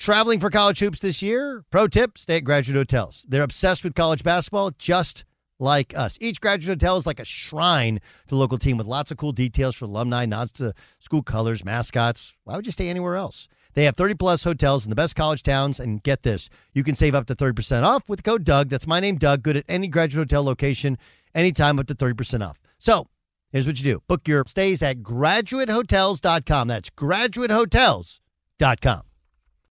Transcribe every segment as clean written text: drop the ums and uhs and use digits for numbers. Traveling for college hoops this year? Pro tip, stay at Graduate Hotels. They're obsessed with college basketball, just like us. Each Graduate Hotel is like a shrine to the local team with lots of cool details for alumni, nods to school colors, mascots. Why would you stay anywhere else? They have 30-plus hotels in the best college towns, and get this, you can save up to 30% off with code Doug. That's my name, Doug. Good at any Graduate Hotel location, anytime, up to 30% off. So here's what you do. Book your stays at graduatehotels.com. That's graduatehotels.com.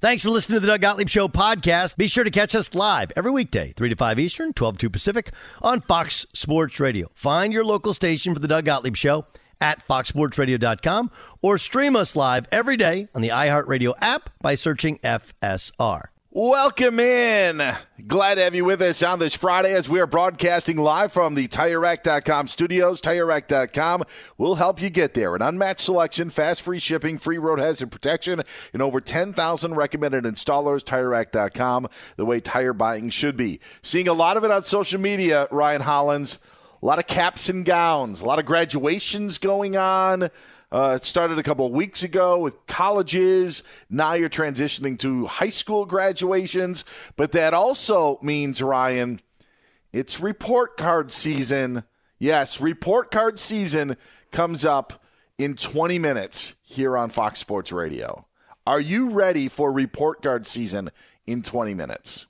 Thanks for listening to the Doug Gottlieb Show podcast. Be sure to catch us live every weekday, 3 to 5 Eastern, 12 to 2 Pacific on Fox Sports Radio. Find your local station for the Doug Gottlieb Show at foxsportsradio.com or stream us live every day on the iHeartRadio app by searching FSR. Welcome in. Glad to have you with us on this Friday as we are broadcasting live from the TireRack.com studios. TireRack.com will help you get there. An unmatched selection, fast free shipping, free road hazard protection, and over 10,000 recommended installers. TireRack.com, the way tire buying should be. Seeing a lot of it on social media, Ryan Hollins. A lot of caps and gowns, a lot of graduations going on. It started a couple of weeks ago with colleges. Now you're transitioning to high school graduations. But that also means, Ryan, it's report card season. Yes, report card season comes up in 20 minutes here on Fox Sports Radio. Are you ready for report card season in 20 minutes?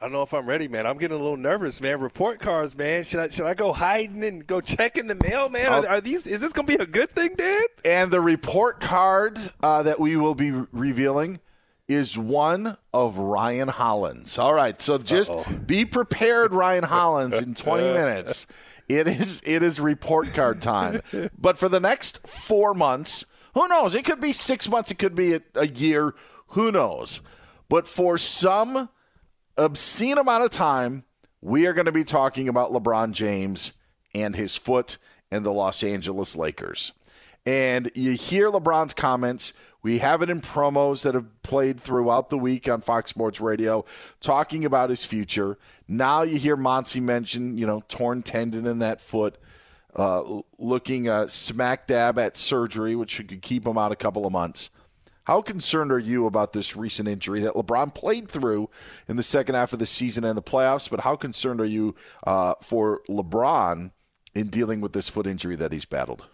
I don't know if I'm ready, man. I'm getting a little nervous, man. Report cards, man. Should I go hiding and go checking the mail, man? Is this going to be a good thing, Dan? And the report card that we will be revealing is one of Ryan Hollins. All right, so just be prepared, Ryan Hollins, in 20 minutes. It is report card time. But for the next 4 months, who knows? It could be 6 months. It could be a year. Who knows? But for some obscene amount of time, we are going to be talking about LeBron James and his foot and the Los Angeles Lakers. And you hear LeBron's comments. We have it in promos that have played throughout the week on Fox Sports Radio talking about his future. Now you hear Monty mention, torn tendon in that foot, looking smack dab at surgery, which could keep him out a couple of months. How concerned are you about this recent injury that LeBron played through in the second half of the season and the playoffs? But how concerned are you for LeBron in dealing with this foot injury that he's battled?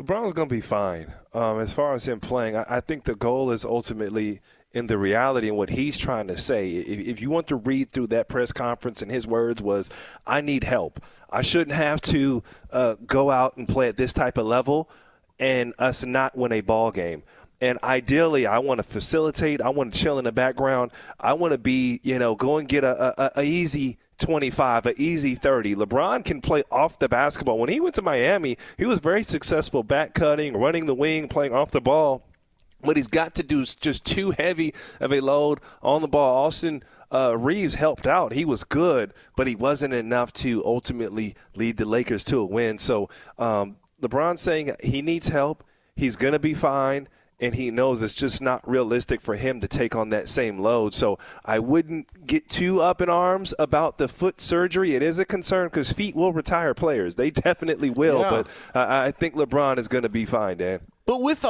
LeBron's going to be fine. As far as him playing, I think the goal is ultimately in the reality and what he's trying to say. If you want to read through that press conference, and his words was, "I need help. I shouldn't have to go out and play at this type of level and us not win a ball game. And ideally, I want to facilitate. I want to chill in the background. I want to be, go and get a easy 25, an easy 30. LeBron can play off the basketball. When he went to Miami, he was very successful back cutting, running the wing, playing off the ball. But he's got to do is just too heavy of a load on the ball. Austin Reeves helped out. He was good, but he wasn't enough to ultimately lead the Lakers to a win. So LeBron's saying he needs help. He's going to be fine, and he knows it's just not realistic for him to take on that same load. So I wouldn't get too up in arms about the foot surgery. It is a concern because feet will retire players. They definitely will, but I think LeBron is going to be fine, Dan. But with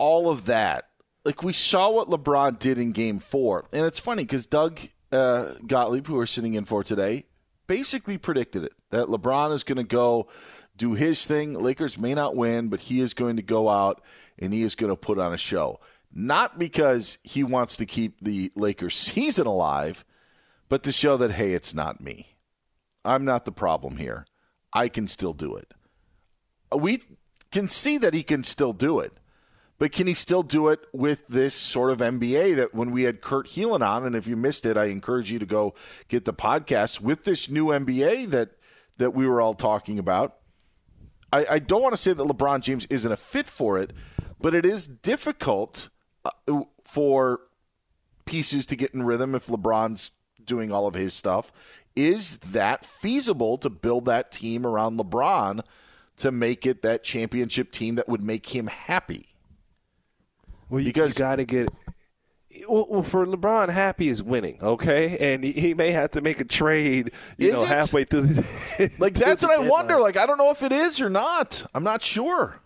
all of that, like we saw what LeBron did in Game 4. And it's funny because Doug Gottlieb, who we're sitting in for today, basically predicted it, that LeBron is going to go do his thing. Lakers may not win, but he is going to go out and he is going to put on a show. Not because he wants to keep the Lakers season alive, but to show that, hey, it's not me. I'm not the problem here. I can still do it. We can see that he can still do it, but can he still do it with this sort of NBA that when we had Kurt Heelan on, and if you missed it, I encourage you to go get the podcast with this new NBA that we were all talking about. I don't want to say that LeBron James isn't a fit for it, but it is difficult for pieces to get in rhythm if LeBron's doing all of his stuff. Is that feasible to build that team around LeBron to make it that championship team that would make him happy? Well, you got to get – well, for LeBron, happy is winning, okay? And he may have to make a trade, halfway through the – like, that's what I wonder. Like, I don't know if it is or not. I'm not sure.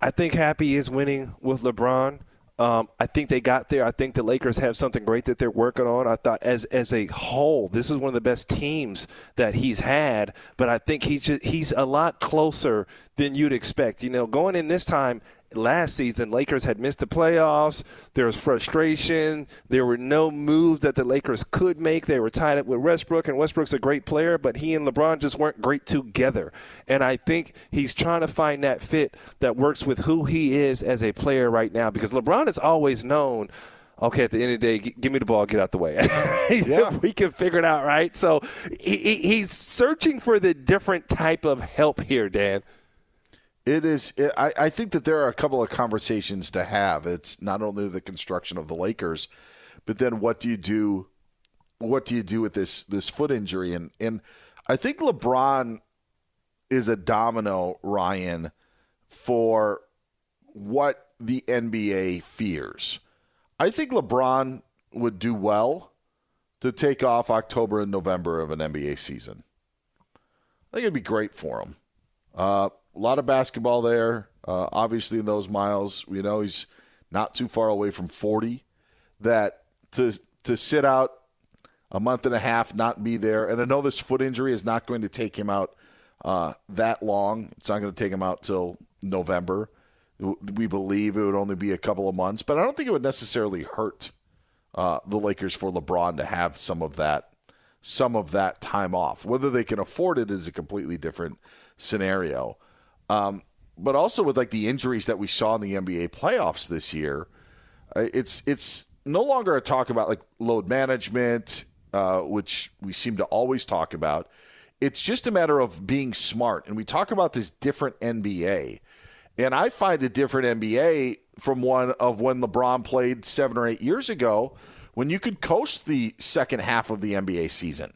I think happy is winning with LeBron. I think they got there. I think the Lakers have something great that they're working on. I thought as a whole, this is one of the best teams that he's had, but I think he's a lot closer than you'd expect. You know, going in this time last season, Lakers had missed the playoffs. There was frustration. There were no moves that the Lakers could make. They were tied up with Westbrook, and Westbrook's a great player, but he and LeBron just weren't great together. And I think he's trying to find that fit that works with who he is as a player right now, because LeBron has always known, okay, at the end of the day, give me the ball, get out the way. We can figure it out, right? So he's searching for the different type of help here, Dan. It is. I think that there are a couple of conversations to have. It's not only the construction of the Lakers, but then what do you do? What do you do with this foot injury? And I think LeBron is a domino, Ryan, for what the NBA fears. I think LeBron would do well to take off October and November of an NBA season. I think it'd be great for him. A lot of basketball there, obviously, in those miles. You know, he's not too far away from 40. That to sit out a month and a half, not be there, and I know this foot injury is not going to take him out that long. It's not going to take him out till November. We believe it would only be a couple of months, but I don't think it would necessarily hurt the Lakers for LeBron to have some of that time off. Whether they can afford it is a completely different scenario. But also with like the injuries that we saw in the NBA playoffs this year, it's no longer a talk about like load management, which we seem to always talk about. It's just a matter of being smart. And we talk about this different NBA. And I find a different NBA from one of when LeBron played 7 or 8 years ago, when you could coast the second half of the NBA season.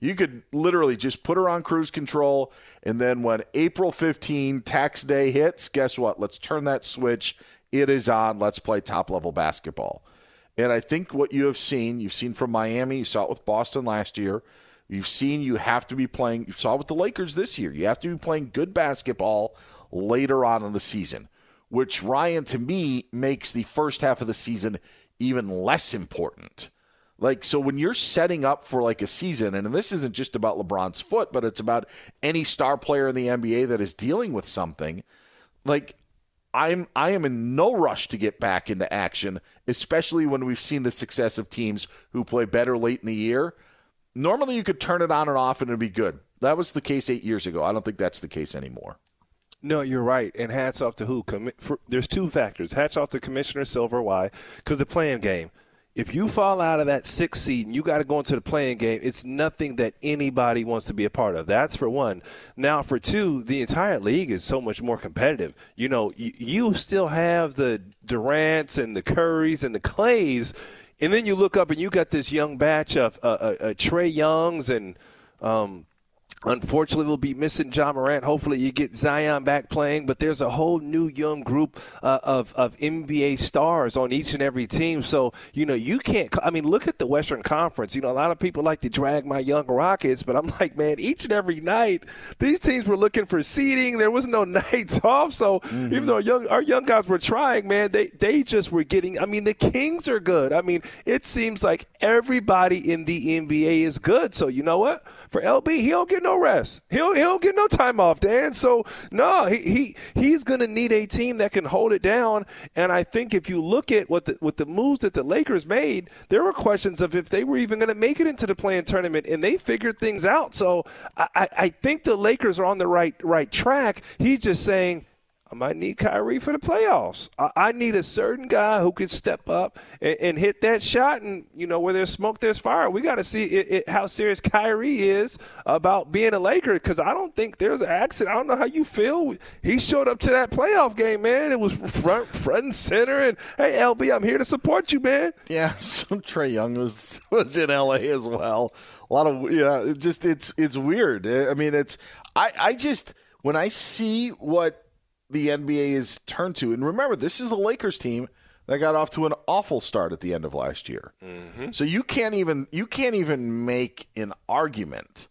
You could literally just put her on cruise control, and then when April 15 tax day hits, guess what? Let's turn that switch. It is on. Let's play top-level basketball. And I think what you have seen, you've seen from Miami, you saw it with Boston last year, you've seen you have to be playing, you saw it with the Lakers this year, you have to be playing good basketball later on in the season, which, Ryan, to me, makes the first half of the season even less important. Like, so when you're setting up for like a season, and this isn't just about LeBron's foot, but it's about any star player in the NBA that is dealing with something, like I am in no rush to get back into action, especially when we've seen the success of teams who play better late in the year. Normally you could turn it on and off and it'd be good. That was the case 8 years ago. I don't think that's the case anymore. No, you're right, and hats off to who? There's two factors. Hats off to Commissioner Silver. Why? Because the playing game. If you fall out of that sixth seed and you got to go into the play-in game, it's nothing that anybody wants to be a part of. That's for one. Now, for two, the entire league is so much more competitive. You know, you still have the Durants and the Currys and the Clays, and then you look up and you got this young batch of Trey Youngs and unfortunately, we'll be missing Ja Morant. Hopefully, you get Zion back playing. But there's a whole new young group of NBA stars on each and every team. So, you know, you can't – I mean, look at the Western Conference. You know, a lot of people like to drag my young Rockets. But I'm like, man, each and every night, these teams were looking for seeding. There was no nights off. So even though our young guys were trying, man, they just were getting – I mean, the Kings are good. I mean, it seems like everybody in the NBA is good. So, you know what? For LB, he don't get no rest. He don't get no time off, Dan. So, no, he's going to need a team that can hold it down. And I think if you look at what the moves that the Lakers made, there were questions of if they were even going to make it into the play-in tournament, and they figured things out. So I think the Lakers are on the right track. He's just saying, I might need Kyrie for the playoffs. I need a certain guy who can step up and hit that shot. And, you know, where there's smoke, there's fire. We got to see how serious Kyrie is about being a Laker, because I don't think there's an accident. I don't know how you feel. He showed up to that playoff game, man. It was front and center. And, hey, LB, I'm here to support you, man. Yeah, so Trey Young was in L.A. as well. A lot of, yeah, it just it's weird. I mean, it's I just – when I see what – the NBA is turned to. And remember, this is the Lakers team that got off to an awful start at the end of last year. Mm-hmm. So you can't even make an argument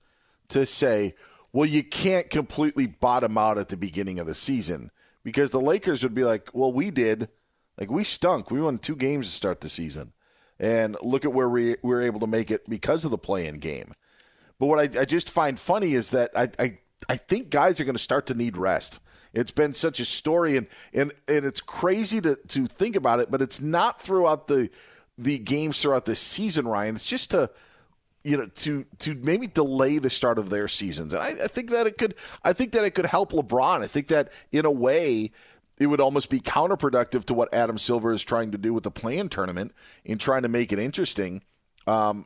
to say, well, you can't completely bottom out at the beginning of the season, because the Lakers would be like, well, we did. Like, we stunk. We won 2 games to start the season. And look at where we were able to make it because of the play-in game. But what I just find funny is that I think guys are going to start to need rest. It's been such a story, and it's crazy to think about it, but it's not throughout the games throughout the season, Ryan. It's just to maybe delay the start of their seasons. And I think that it could help LeBron. I think that in a way it would almost be counterproductive to what Adam Silver is trying to do with the play-in tournament and trying to make it interesting. I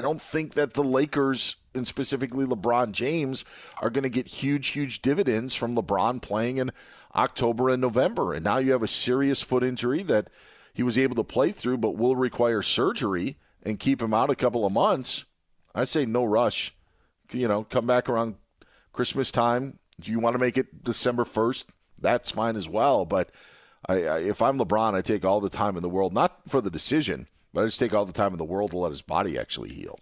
don't think that the Lakers and specifically LeBron James are going to get huge, huge dividends from LeBron playing in October and November. And now you have a serious foot injury that he was able to play through but will require surgery and keep him out a couple of months. I say no rush. You know, come back around Christmas time. Do you want to make it December 1st? That's fine as well. But if I'm LeBron, I take all the time in the world, not for the decision, but I just take all the time in the world to let his body actually heal.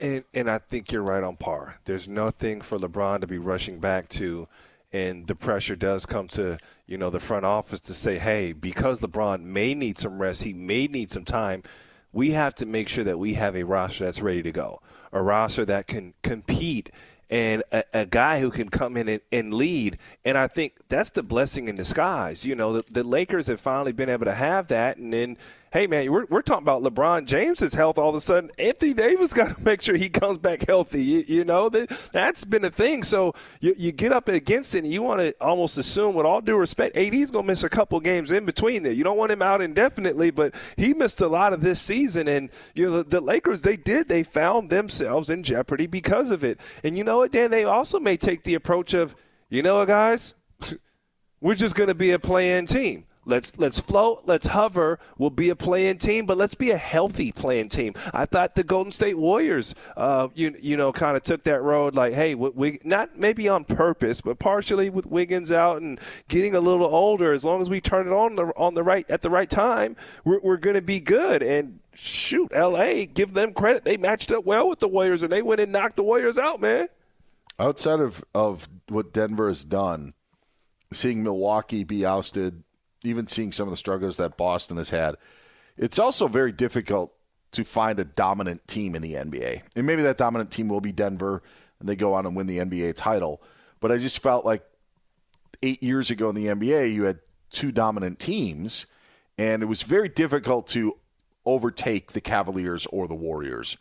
And I think you're right on par. There's nothing for LeBron to be rushing back to, and the pressure does come to, you know, the front office to say, hey, because LeBron may need some rest, he may need some time, we have to make sure that we have a roster that's ready to go, a roster that can compete, and a guy who can come in and lead. And I think that's the blessing in disguise. You know, the Lakers have finally been able to have that. And then, hey, man, we're talking about LeBron James's health all of a sudden. Anthony Davis got to make sure he comes back healthy. You know, that's been a thing. So you get up against it, and you want to almost assume, with all due respect, AD's going to miss a couple games in between there. You don't want him out indefinitely, but he missed a lot of this season. And, you know, the Lakers, they found themselves in jeopardy because of it. And you know what, Dan, they also may take the approach of, you know what, guys, we're just going to be a play-in team. Let's float, let's hover, we'll be a play-in team, but let's be a healthy play-in team. I thought the Golden State Warriors, you know, kind of took that road like, hey, we not maybe on purpose, but partially with Wiggins out and getting a little older. As long as we turn it on the right at the right time, we're going to be good. And shoot, L.A., give them credit. They matched up well with the Warriors, and they went and knocked the Warriors out, man. Outside of what Denver has done, seeing Milwaukee be ousted, even seeing some of the struggles that Boston has had, it's also very difficult to find a dominant team in the NBA. And maybe that dominant team will be Denver, and they go on and win the NBA title. But I just felt like 8 years ago in the NBA, you had 2 dominant teams, and it was very difficult to overtake the Cavaliers or the Warriors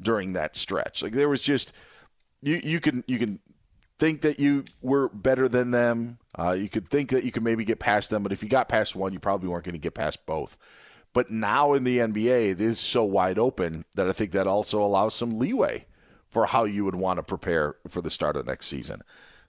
during that stretch. Like, there was just – you can think that you were better than them. You could think that you could maybe get past them, but if you got past one, you probably weren't going to get past both. But now in the NBA, it is so wide open that I think that also allows some leeway for how you would want to prepare for the start of next season.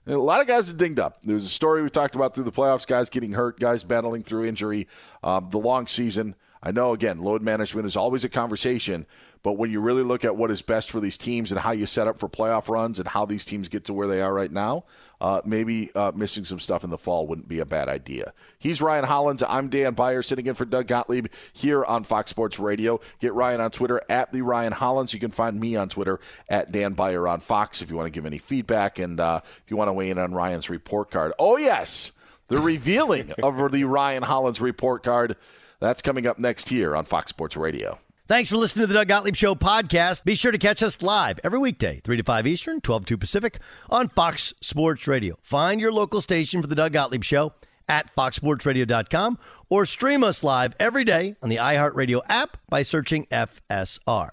And a lot of guys are dinged up. There was a story we talked about through the playoffs, guys getting hurt, guys battling through injury, the long season. I know, again, load management is always a conversation, but when you really look at what is best for these teams and how you set up for playoff runs and how these teams get to where they are right now, maybe missing some stuff in the fall wouldn't be a bad idea. He's Ryan Hollins. I'm Dan Beyer, sitting in for Doug Gottlieb here on Fox Sports Radio. Get Ryan on Twitter at the Ryan Hollins. You can find me on Twitter at Dan Beyer on Fox if you want to give any feedback and if you want to weigh in on Ryan's report card. Oh, yes, the revealing of the Ryan Hollins report card. That's coming up next here on Fox Sports Radio. Thanks for listening to the Doug Gottlieb Show podcast. Be sure to catch us live every weekday, 3 to 5 Eastern, 12 to 2 Pacific, on Fox Sports Radio. Find your local station for the Doug Gottlieb Show at foxsportsradio.com or stream us live every day on the iHeartRadio app by searching FSR.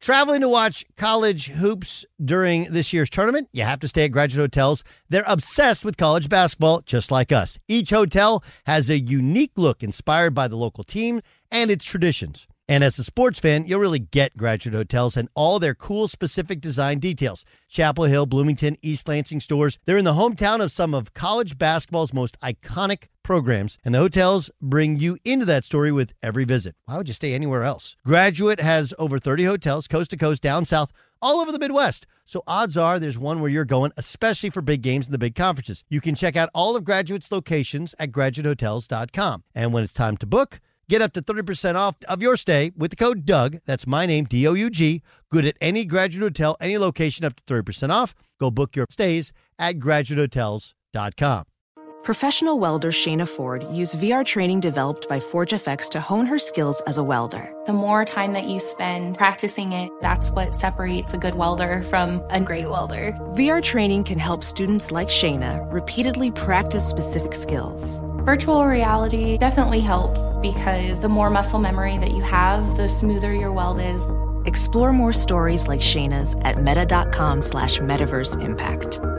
Traveling to watch college hoops during this year's tournament? You have to stay at Graduate Hotels. They're obsessed with college basketball, just like us. Each hotel has a unique look inspired by the local team and its traditions. And as a sports fan, you'll really get Graduate Hotels and all their cool, specific design details. Chapel Hill, Bloomington, East Lansing stores. They're in the hometown of some of college basketball's most iconic programs, and the hotels bring you into that story with every visit. Why would you stay anywhere else? Graduate has over 30 hotels, coast to coast, down south, all over the Midwest. So odds are there's one where you're going, especially for big games and the big conferences. You can check out all of Graduate's locations at graduatehotels.com. And when it's time to book, get up to 30% off of your stay with the code DOUG. That's my name, D-O-U-G. Good at any Graduate Hotel, any location, up to 30% off. Go book your stays at graduatehotels.com. Professional welder Shayna Ford used VR training developed by Forge FX to hone her skills as a welder. The more time that you spend practicing it, that's what separates a good welder from a great welder. VR training can help students like Shayna repeatedly practice specific skills. Virtual reality definitely helps because the more muscle memory that you have, the smoother your weld is. Explore more stories like Shayna's at meta.com/metaverseimpact.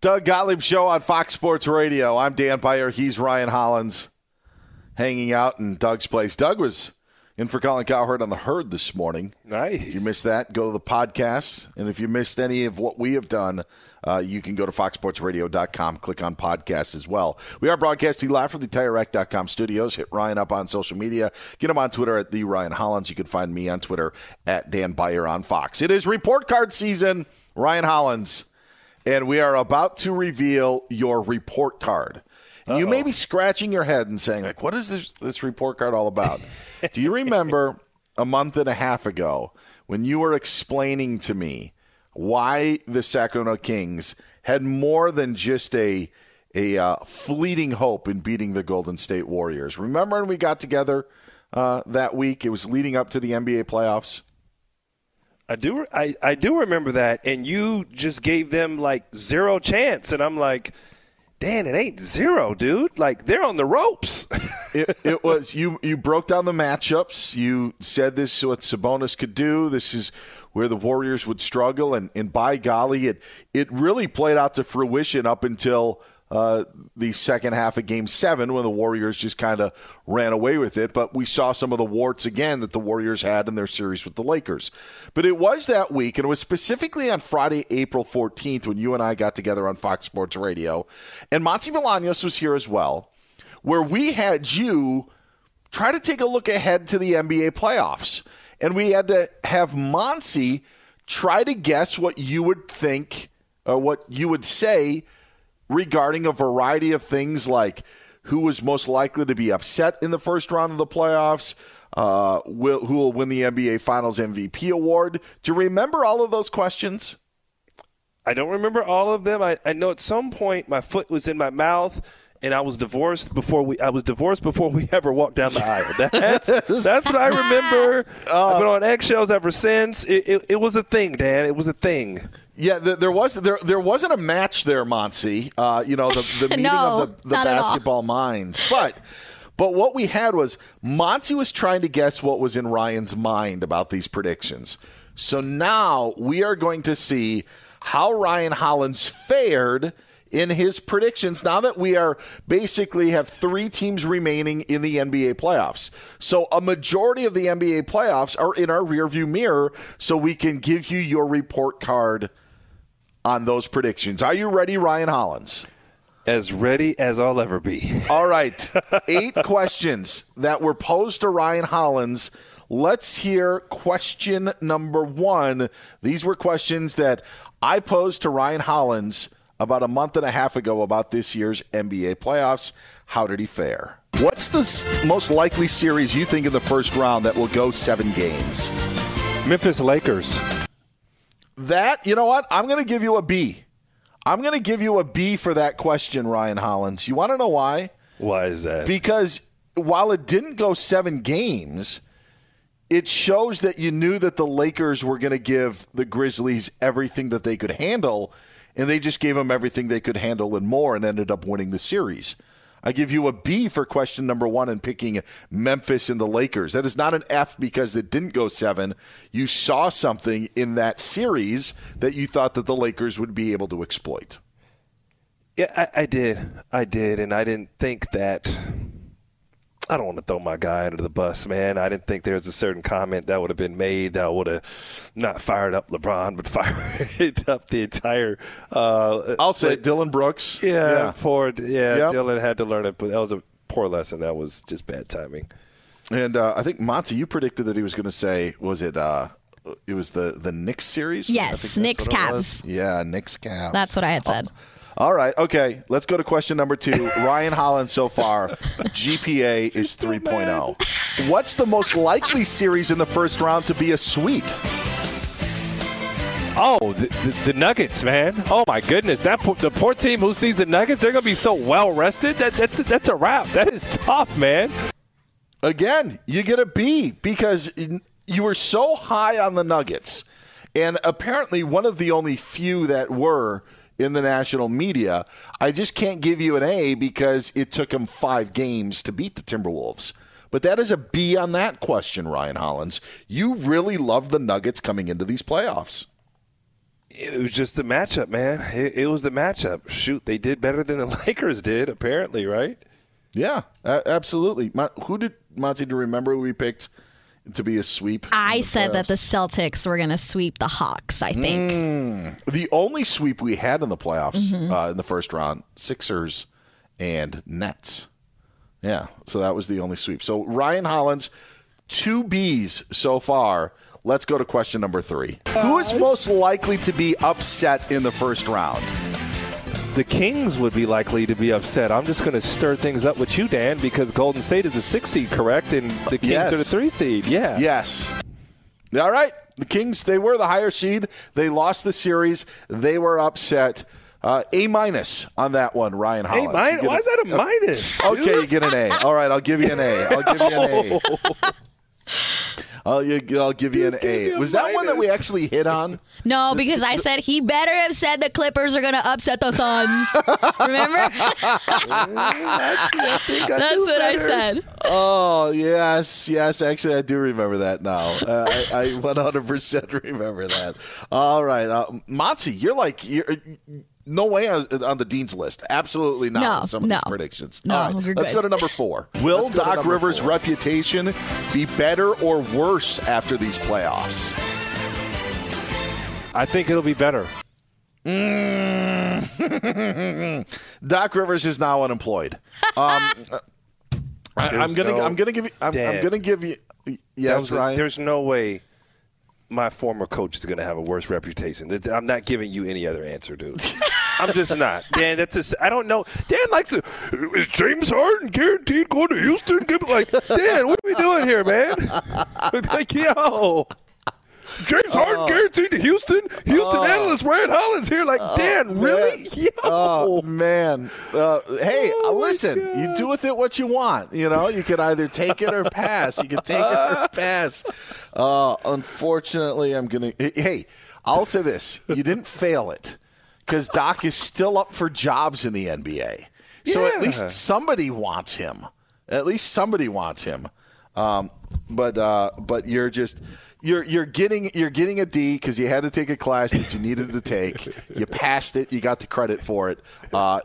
Doug Gottlieb Show on Fox Sports Radio. I'm Dan Beyer. He's Ryan Hollins. Hanging out in Doug's place. Doug was in for Colin Cowherd on The Herd this morning. Nice. If you missed that, go to the podcast. And if you missed any of what we have done, you can go to foxsportsradio.com, click on podcasts as well. We are broadcasting live from the TireRack.com studios. Hit Ryan up on social media. Get him on Twitter at the Ryan Hollins. You can find me on Twitter at Dan Beyer on Fox. It is report card season, Ryan Hollins, and we are about to reveal your report card. And you may be scratching your head and saying, like, what is this report card all about? Do you remember a month and a half ago when you were explaining to me why the Sacramento Kings had more than just a fleeting hope in beating the Golden State Warriors? Remember when we got together that week? It was leading up to the NBA playoffs. I do remember that, and you just gave them, like, zero chance, and I'm like – Dan, it ain't zero, dude. Like, they're on the ropes. It was you broke down the matchups. You said this is what Sabonis could do. This is where the Warriors would struggle. And by golly, it really played out to fruition up until the second half of Game 7 when the Warriors just kind of ran away with it. But we saw some of the warts again that the Warriors had in their series with the Lakers. But it was that week, and it was specifically on Friday, April 14th, when you and I got together on Fox Sports Radio. And Monty Belaños was here as well, where we had you try to take a look ahead to the NBA playoffs. And we had to have Monty try to guess what you would think or what you would say regarding a variety of things like who was most likely to be upset in the first round of the playoffs, who will win the NBA Finals MVP award. Do you remember all of those questions? I don't remember all of them. I know at some point my foot was in my mouth. And I was divorced before we ever walked down the aisle. That's what I remember. I've been on eggshells ever since. It was a thing, Dan. It was a thing. Yeah, there wasn't a match there, Monty. The meeting of the basketball minds. But what we had was Monty was trying to guess what was in Ryan's mind about these predictions. So now we are going to see how Ryan Hollins fared in his predictions now that we are basically have three teams remaining in the NBA playoffs. So a majority of the NBA playoffs are in our rearview mirror, so we can give you your report card on those predictions. Are you ready, Ryan Hollins? As ready as I'll ever be. All right. 8 questions that were posed to Ryan Hollins. Let's hear question number 1. These were questions that I posed to Ryan Hollins about a month and a half ago about this year's NBA playoffs. How did he fare? What's the most likely series you think in the first round that will go 7 games? Memphis Lakers. That, you know what? I'm going to give you a B. I'm going to give you a B for that question, Ryan Hollins. You want to know why? Why is that? Because while it didn't go 7 games, it shows that you knew that the Lakers were going to give the Grizzlies everything that they could handle. And they just gave them everything they could handle and more and ended up winning the series. I give you a B for question number 1 in picking Memphis and the Lakers. That is not an F because it didn't go 7. You saw something in that series that you thought that the Lakers would be able to exploit. Yeah, I did. And I didn't think that – I don't want to throw my guy under the bus, man. I didn't think there was a certain comment that would have been made that would have – not fired up LeBron, but fired up the entire. I'll say Dillon Brooks. Yeah. Dillon had to learn it, but that was a poor lesson. That was just bad timing. And I think Monty, you predicted that he was going to say, was it? It was the Knicks series. Yes, Knicks Cavs. Yeah, Knicks Cavs. That's what I had said. All right, okay. Let's go to question number 2. Ryan Hollins so far, GPA is 3.0. What's the most likely series in the first round to be a sweep? Oh, the Nuggets, man. Oh, my goodness. The poor team who sees the Nuggets, they're going to be so well-rested. That's a wrap. That is tough, man. Again, you get a B because you were so high on the Nuggets. And apparently one of the only few that were in the national media. I just can't give you an A because it took them 5 games to beat the Timberwolves. But that is a B on that question, Ryan Hollins. You really love the Nuggets coming into these playoffs. It was just the matchup, man. It was the matchup. Shoot, they did better than the Lakers did, apparently, right? Yeah, absolutely. Who did Monty? Do you remember who we picked to be a sweep? I said that the Celtics were going to sweep the Hawks, I think. The only sweep we had in the playoffs in the first round, Sixers and Nets. Yeah, so that was the only sweep. So Ryan Hollins, 2 Bs so far. Let's go to question number 3. Who is most likely to be upset in the first round? The Kings would be likely to be upset. I'm just going to stir things up with you, Dan, because Golden State is the 6th seed, correct? And the Kings are the 3rd seed. Yeah. Yes. All right. The Kings, they were the higher seed. They lost the series. They were upset. A- on that one, Ryan Hollins. A-? Why is that a minus? Okay, you get an A. All right, I'll give you an A. I'll give you an A. Was that one that we actually hit on? No, because I said he better have said the Clippers are going to upset the Suns. Remember? That's what I said. Oh, yes, yes. Actually, I do remember that now. I 100% remember that. All right. Monty, you're like... No way on the Dean's list. Absolutely not. No, some of these predictions. No, all right, you're let's go to number 4. Will Doc Rivers' reputation be better or worse after these playoffs? I think it'll be better. Doc Rivers is now unemployed. I'm gonna give you. Yes, Ryan. There's no way. My former coach is going to have a worse reputation. I'm not giving you any other answer, dude. I'm just not. Dan, that's just, I don't know. Dan likes to, is James Harden guaranteed going to Houston? Like, Dan, what are we doing here, man? Like, yo. James Harden guaranteed to Houston. Houston analyst Ryan Hollins here. Like, Dan, really? Man. Yo. Oh, man. Hey, oh listen, you do with it what you want. You know, you can either take it or pass. You can take it or pass. Unfortunately, I'm going to – hey, I'll say this. You didn't fail it because Doc is still up for jobs in the NBA. So at least somebody wants him. At least somebody wants him. But you're just – You're getting a D because you had to take a class that you needed to take. You passed it. You got the credit for it.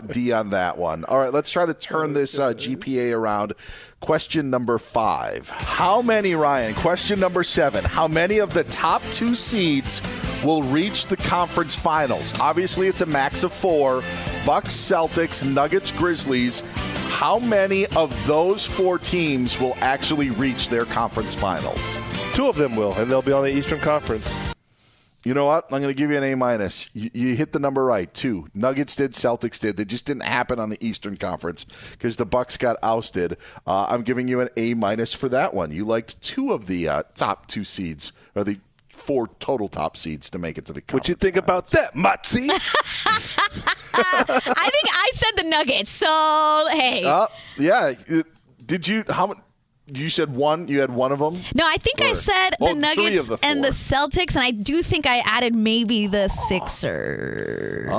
D on that one. All right, let's try to turn this GPA around. Question number 5. How many, Ryan? Question number 7. How many of the top 2 seeds will reach the conference finals? Obviously, it's a max of 4. Bucks, Celtics, Nuggets, Grizzlies. How many of those 4 teams will actually reach their conference finals? 2 of them will, and they'll be on the Eastern Conference. You know what? I'm going to give you an A-. You hit the number right, 2. Nuggets did, Celtics did. They just didn't happen on the Eastern Conference because the Bucks got ousted. I'm giving you an A- for that one. You liked 2 of the top 2 seeds, or the 4 total top seeds to make it to the conference. What you think about that, Motsi? I think I said the Nuggets, so hey. Yeah. Did you – how much? You said 1. You had 1 of them. No, I think I said the Nuggets and the Celtics, and I do think I added maybe the Sixers. Oh,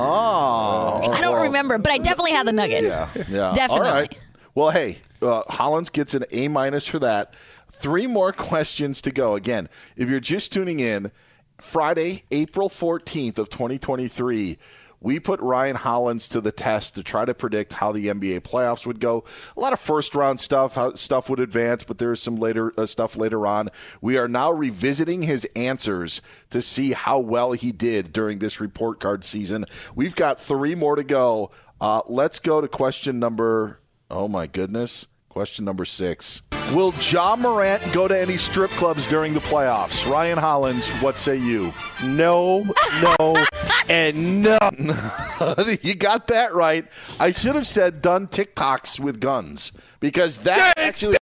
I don't remember, but I definitely had the Nuggets. Yeah. Definitely. All right. Well, hey, Hollins gets an A- for that. 3 more questions to go. Again, if you're just tuning in, Friday, April 14th of 2023. We put Ryan Hollins to the test to try to predict how the NBA playoffs would go. A lot of first-round stuff, how stuff would advance, but there is some later stuff later on. We are now revisiting his answers to see how well he did during this report card season. We've got 3 more to go. Let's go to question number, oh my goodness, question number 6. Will Ja Morant go to any strip clubs during the playoffs? Ryan Hollins, what say you? No, and no. You got that right. I should have said done TikToks with guns because that actually...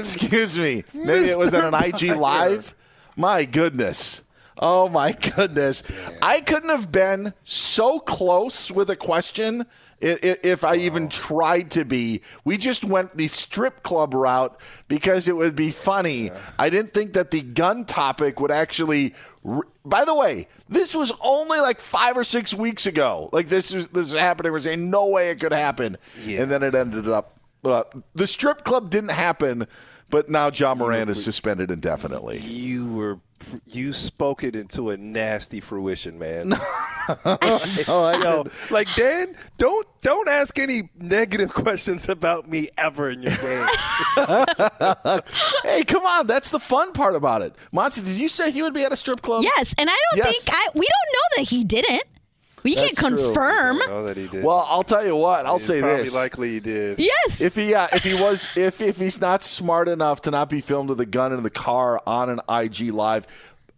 Excuse me. Maybe it was on an IG Live. My goodness. Oh, my goodness. I couldn't have been so close with a question if I even tried to be. We just went the strip club route because it would be funny. Yeah. I didn't think that the gun topic would actually – by the way, this was only like 5 or 6 weeks ago. Like this was happening. We're saying no way it could happen. Yeah. And then it ended up the strip club didn't happen, but now Ja Morant is suspended indefinitely. You spoke it into a nasty fruition, man. Oh, I know. Like, Dan, don't ask any negative questions about me ever in your game. Hey, come on. That's the fun part about it. Monty, did you say he would be at a strip club? Yes, and I don't think we don't know that he didn't. We can't confirm. True. We know that he did. Well, I'll tell you what. I'll say this. Probably likely he did. Yes. If he's not smart enough to not be filmed with a gun in the car on an IG Live,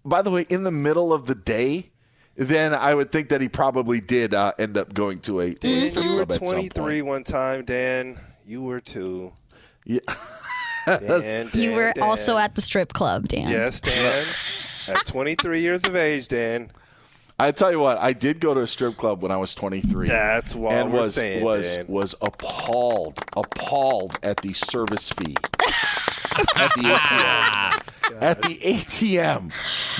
by the way, in the middle of the day, then I would think that he probably did end up going to a. Dan, you were 23 one time, Dan. You were too. Yeah. Dan, you were also at the strip club, Dan. Yes, Dan. At 23 years of age, Dan. I tell you what, I did go to a strip club when I was 23. That's what I'm saying. And was appalled at the service fee. at the ATM. At the ATM.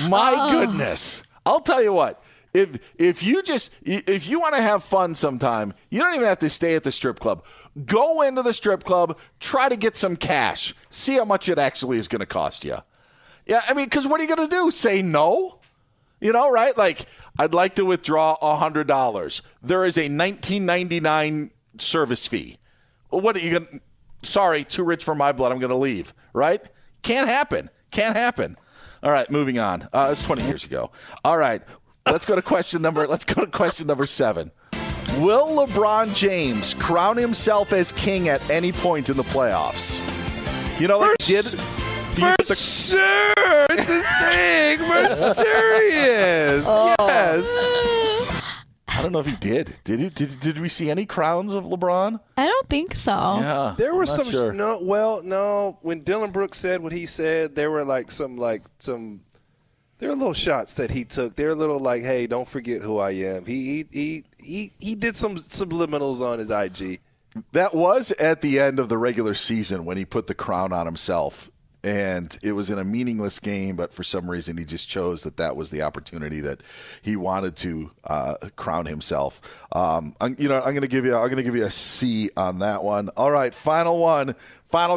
My goodness. I'll tell you what. If you want to have fun sometime, you don't even have to stay at the strip club. Go into the strip club, try to get some cash. See how much it actually is going to cost you. Yeah, I mean, because what are you going to do? Say no? You know, right? Like, I'd like to withdraw $100. There is a $19.99 service fee. Well, what are you going to... Sorry, too rich for my blood. I'm going to leave, right? Can't happen. Can't happen. All right, moving on. It's 20 years ago. All right, let's go to question number seven. Will LeBron James crown himself as king at any point in the playoffs? You know, like sure. It's his thing. For sure he is. Yes. I don't know if he did. Did we see any crowns of LeBron? I don't think so. Yeah, there were some. Sure. No. When Dillon Brooks said what he said, there were like some. There are little shots that he took. They're a little like, hey, don't forget who I am. He did some subliminals on his IG. That was at the end of the regular season when he put the crown on himself. And it was in a meaningless game, but for some reason he just chose that was the opportunity that he wanted to crown himself. I'm going to give you a C on that one. All right, final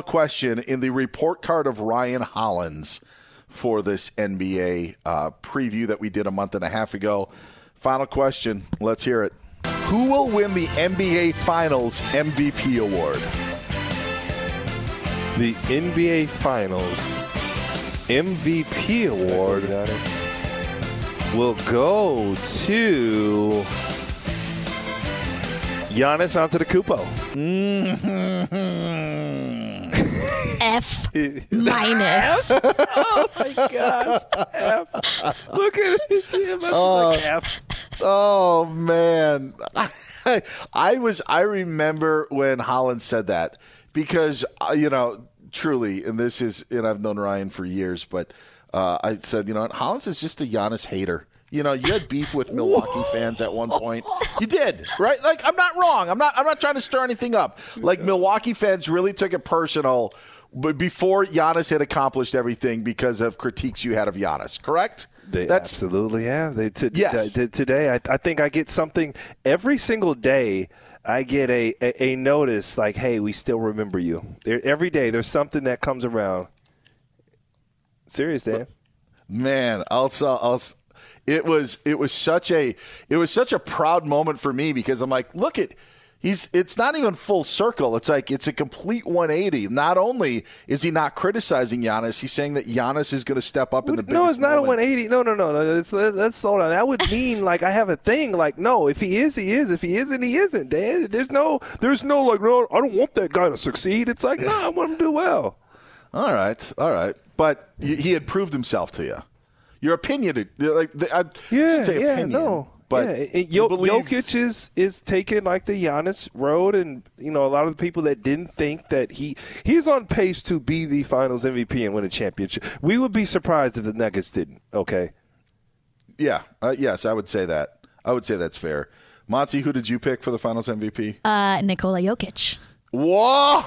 question in the report card of Ryan Hollins for this NBA preview that we did a month and a half ago. Final question. Let's hear it. Who will win the NBA Finals MVP award? The NBA Finals MVP award will go to Giannis Antetokounmpo. F-. Oh, my gosh. F. Look at it. Like F. Oh, man. I remember when Hollins said that because, you know, truly, and I've known Ryan for years, but I said, you know what, Hollins is just a Giannis hater. You know, you had beef with Milwaukee fans at one point. You did, right? Like, I'm not wrong. I'm not trying to stir anything up. Like, Milwaukee fans really took it personal before Giannis had accomplished everything because of critiques you had of Giannis, correct? That's absolutely have. Today, I think I get something every single day. I get a notice like, hey, we still remember you. Every day there's something that comes around. Serious, Dan. Man, also it was such a proud moment for me because I'm like, look at it's not even full circle. It's like it's a complete 180. Not only is he not criticizing Giannis, he's saying that Giannis is going to step up in the biggest moment. No, it's not a 180. No. Let's slow down. That would mean like I have a thing. Like no, if he is, he is. If he isn't, he isn't. There's no like no. I don't want that guy to succeed. It's like no, I want him to do well. All right. But he had proved himself to you. Your opinion, like I should say opinion. No. But Jokic is taking like the Giannis road, and you know a lot of the people that didn't think that he's on pace to be the Finals MVP and win a championship. We would be surprised if the Nuggets didn't. Okay. Yeah. Yes, I would say that. I would say that's fair. Monty, who did you pick for the Finals MVP? Nikola Jokic. Whoa!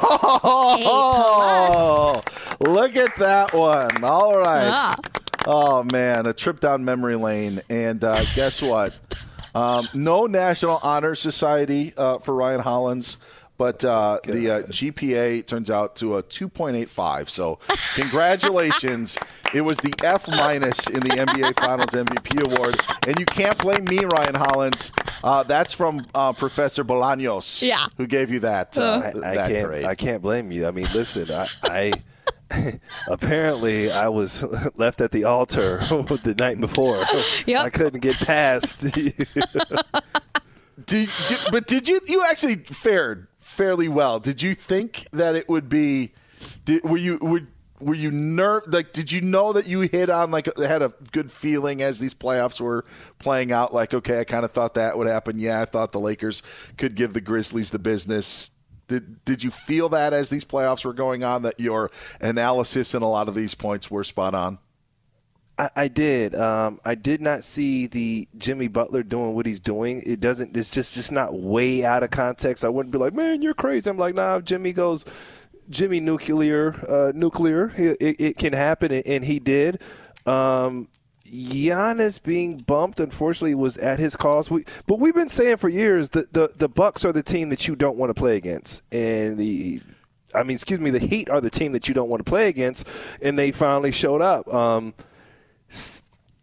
A+. Look at that one. All right. Yeah. Oh, man, a trip down memory lane. And guess what? No National Honor Society for Ryan Hollins, but the GPA turns out to a 2.85. So congratulations. It was the F- in the NBA Finals MVP award. And you can't blame me, Ryan Hollins. That's from Professor Bolaños, who gave you that grade. I can't blame you. I mean, listen, I apparently, I was left at the altar the night before. Yep. I couldn't get past. But did you actually fared fairly well? Did you think that it would be? Were you nervous? Like, did you know that you hit on like had a good feeling as these playoffs were playing out? Like, okay, I kind of thought that would happen. Yeah, I thought the Lakers could give the Grizzlies the business. Did you feel that as these playoffs were going on that your analysis and a lot of these points were spot on? I did. I did not see the Jimmy Butler doing what he's doing. It doesn't. It's just not way out of context. I wouldn't be like, man, you're crazy. I'm like, nah. Jimmy goes Jimmy nuclear. It can happen, and he did. Giannis being bumped, unfortunately, was at his cost. But we've been saying for years that the Bucks are the team that you don't want to play against, and the Heat are the team that you don't want to play against, and they finally showed up.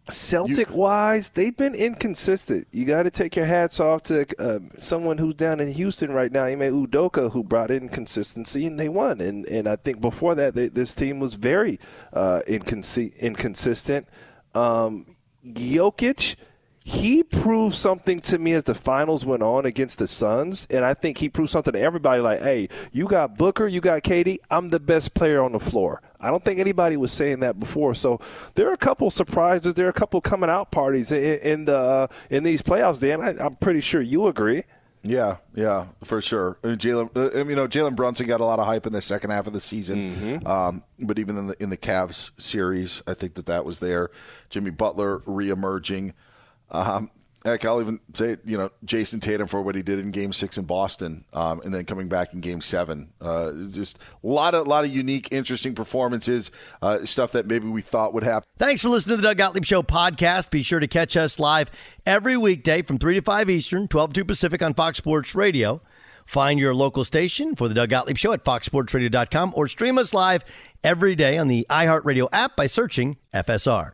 Celtic-wise, they've been inconsistent. You got to take your hats off to someone who's down in Houston right now, Ime Udoka, who brought in consistency, and they won. And I think before that, this team was very inconsistent. Jokic, he proved something to me as the finals went on against the Suns, and I think he proved something to everybody. Like, hey, you got Booker, you got KD, I'm the best player on the floor. I don't think anybody was saying that before. So there are a couple surprises. There are a couple coming-out parties in these playoffs, Dan. I'm pretty sure you agree. Yeah, for sure. I mean, Jalen Brunson got a lot of hype in the second half of the season, but even in the Cavs series, I think that was there. Jimmy Butler reemerging. Heck, I'll even say, Jason Tatum for what he did in Game 6 in Boston, and then coming back in Game 7. Just a lot of unique, interesting performances, stuff that maybe we thought would happen. Thanks for listening to the Doug Gottlieb Show podcast. Be sure to catch us live every weekday from 3 to 5 Eastern, 12 to 2 Pacific on Fox Sports Radio. Find your local station for the Doug Gottlieb Show at foxsportsradio.com or stream us live every day on the iHeartRadio app by searching FSR.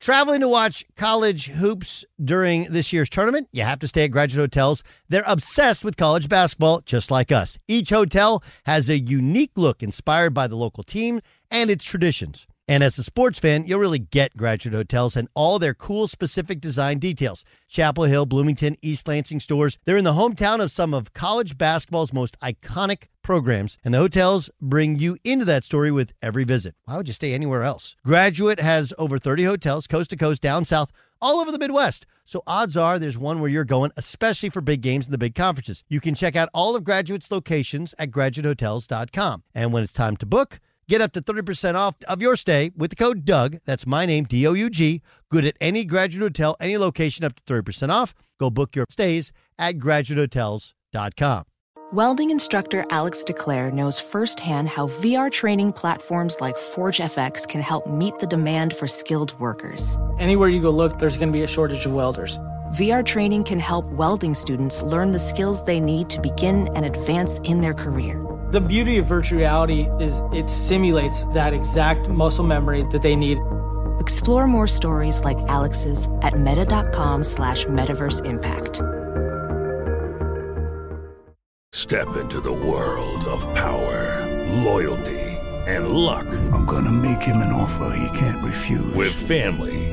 Traveling to watch college hoops during this year's tournament? You have to stay at Graduate Hotels. They're obsessed with college basketball, just like us. Each hotel has a unique look inspired by the local team and its traditions. And as a sports fan, you'll really get Graduate Hotels and all their cool, specific design details. Chapel Hill, Bloomington, East Lansing stores. They're in the hometown of some of college basketball's most iconic programs, and the hotels bring you into that story with every visit. Why would you stay anywhere else? Graduate has over 30 hotels, coast to coast, down south, all over the Midwest. So odds are there's one where you're going, especially for big games and the big conferences. You can check out all of Graduate's locations at graduatehotels.com. And when it's time to book, get up to 30% off of your stay with the code DOUG. That's my name, D-O-U-G. Good at any Graduate Hotel, any location, up to 30% off. Go book your stays at graduatehotels.com. Welding instructor Alex DeClaire knows firsthand how VR training platforms like Forge FX can help meet the demand for skilled workers. Anywhere you go look, there's going to be a shortage of welders. VR training can help welding students learn the skills they need to begin and advance in their career. The beauty of virtual reality is it simulates that exact muscle memory that they need. Explore more stories like Alex's at meta.com/metaverseimpact. Step into the world of power, loyalty, and luck. I'm going to make him an offer he can't refuse. With family,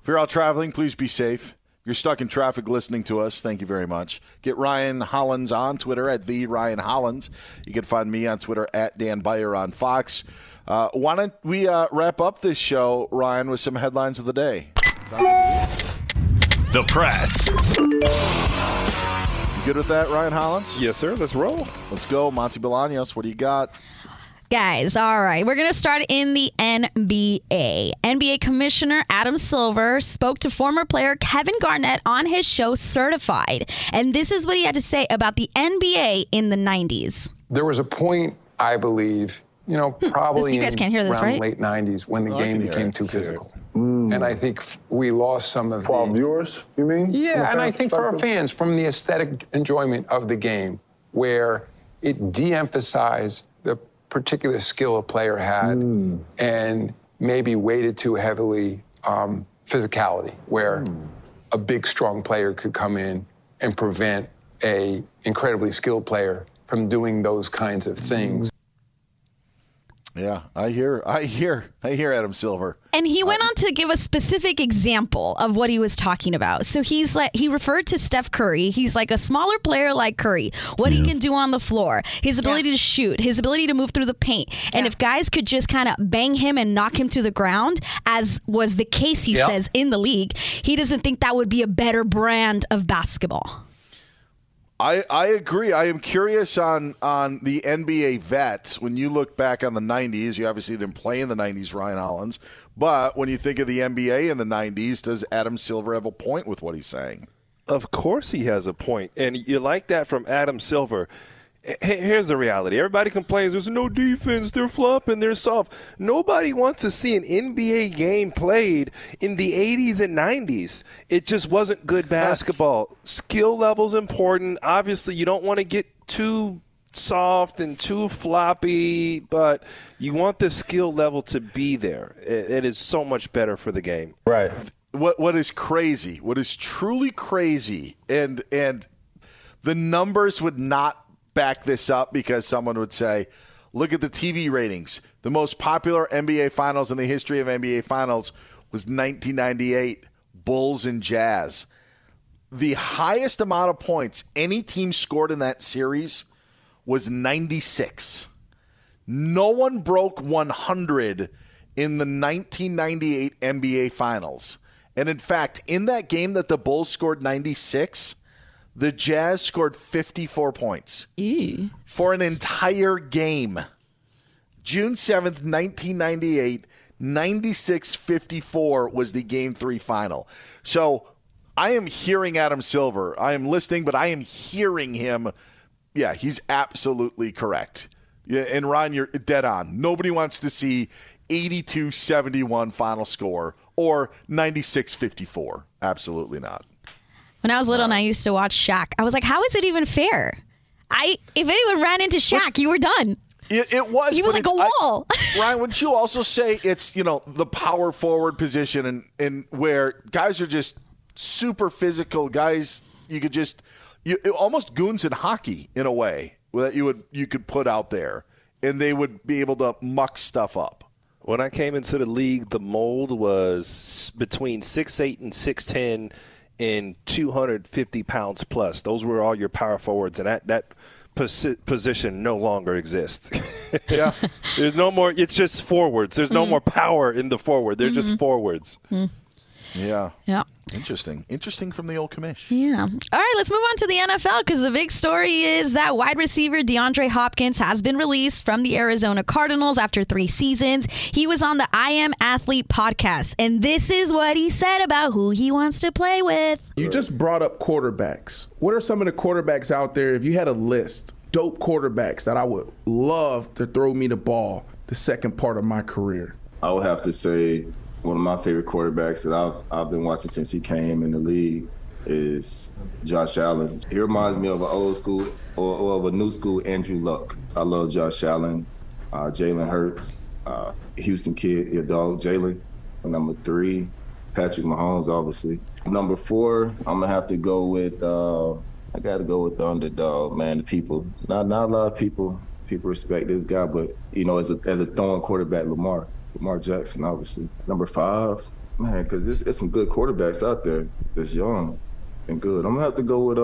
If you're out traveling, please be safe. If you're stuck in traffic listening to us, thank you very much. Get Ryan Hollins on Twitter at the Ryan Hollins. You can find me on Twitter at Dan Beyer on Fox. Why don't we wrap up this show, Ryan, with some headlines of the day? The press. You good with that, Ryan Hollins? Yes, sir. Let's roll. Let's go. Monty Belaños, what do you got? Guys, all right. We're going to start in the NBA. NBA Commissioner Adam Silver spoke to former player Kevin Garnett on his show Certified. And this is what he had to say about the NBA in the 90s. There was a point, I believe, probably you guys can't hear this, right? Late 90s when the game became too physical. Mm. And I think we lost some of for our viewers, you mean? Yeah, and I think for our fans, from the aesthetic enjoyment of the game, where it de-emphasized the particular skill a player had and maybe weighted too heavily physicality, where a big, strong player could come in and prevent an incredibly skilled player from doing those kinds of things. Yeah, I hear Adam Silver. And he went on to give a specific example of what he was talking about. So he referred to Steph Curry. He's like a smaller player like Curry, what he can do on the floor, his ability to shoot, his ability to move through the paint. And if guys could just kind of bang him and knock him to the ground, as was the case, he says, in the league, he doesn't think that would be a better brand of basketball. I agree. I am curious on the NBA vets. When you look back on the 90s, you obviously didn't play in the 90s, Ryan Hollins. But when you think of the NBA in the 90s, does Adam Silver have a point with what he's saying? Of course he has a point. And you like that from Adam Silver. Here's the reality. Everybody complains there's no defense, they're flopping, they're soft. Nobody wants to see an NBA game played in the 80s and 90s. It just wasn't good basketball. Skill level's important. Obviously, you don't want to get too soft and too floppy, but you want the skill level to be there. It is so much better for the game. Right. What is crazy, what is truly crazy, and the numbers would not back this up, because someone would say, look at the TV ratings. The most popular NBA Finals in the history of NBA Finals was 1998, Bulls and Jazz. The highest amount of points any team scored in that series was 96. No one broke 100 in the 1998 NBA Finals. And in fact, in that game that the Bulls scored 96, the Jazz scored 54 points for an entire game. June 7th, 1998, 96-54 was the Game 3 final. So I am hearing Adam Silver. I am listening, but I am hearing him. Yeah, he's absolutely correct. Yeah, and Ron, you're dead on. Nobody wants to see 82-71 final score or 96-54. Absolutely not. When I was little and I used to watch Shaq, I was like, how is it even fair? If anyone ran into Shaq, you were done. It was. He was like a wall. Ryan, wouldn't you also say it's, the power forward position and where guys are just super physical guys. You could almost goons in hockey in a way that you could put out there and they would be able to muck stuff up. When I came into the league, the mold was between 6'8" and 6'10". In 250 pounds plus. Those were all your power forwards, and that position no longer exists. Yeah. There's no more. It's just forwards. There's no more power in the forward. They're just forwards. Mm-hmm. Yeah. Yeah. Interesting from the old commish. Yeah. All right, let's move on to the NFL, because the big story is that wide receiver DeAndre Hopkins has been released from the Arizona Cardinals after 3 seasons. He was on the I Am Athlete podcast, and this is what he said about who he wants to play with. You just brought up quarterbacks. What are some of the quarterbacks out there, if you had a list, dope quarterbacks that I would love to throw me the ball the second part of my career? I would have to say one of my favorite quarterbacks that I've been watching since he came in the league is Josh Allen. He reminds me of an old school or of a new school Andrew Luck. I love Josh Allen, Jalen Hurts, Houston kid, your dog Jalen, and number 3. Patrick Mahomes, obviously. Number four, I'm going to have to go with, I got to go with the underdog, man, the people. Not a lot of people respect this guy, but, you know, as a throwing quarterback, Lamar Jackson, obviously. Number five, man, because it's some good quarterbacks out there that's young and good. I'm going to have to go with,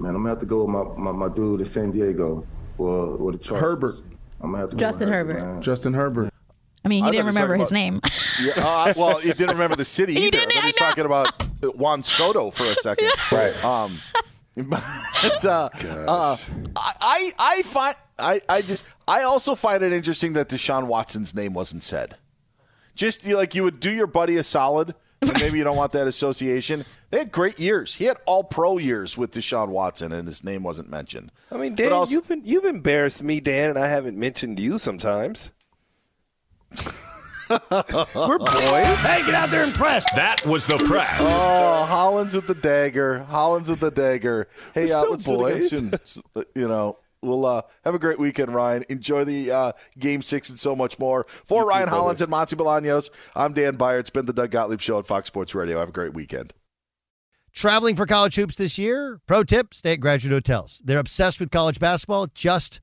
my dude in San Diego or the Chargers. Herbert. I'm going to have to go Justin Herbert. Man. Justin Herd. I mean, he didn't remember his name. Yeah, well, he didn't remember the city either. He's talking about Juan Soto for a second. Right. I also find it interesting that Deshaun Watson's name wasn't said. Just like you would do your buddy a solid, and maybe you don't want that association. They had great years. He had all pro years with Deshaun Watson, and his name wasn't mentioned. I mean, Dan, you've embarrassed me, Dan, and I haven't mentioned you sometimes. We're boys. Hey, get out there and press. That was the press. Oh, Hollins with the dagger. Hey, let's boys. Do it soon. You know, we'll have a great weekend, Ryan. Enjoy the Game 6 and so much more. For you Ryan too, Hollins and Monty Belaños, I'm Dan Beyer. It's been the Doug Gottlieb Show at Fox Sports Radio. Have a great weekend. Traveling for college hoops this year? Pro tip, stay at Graduate Hotels. They're obsessed with college basketball, just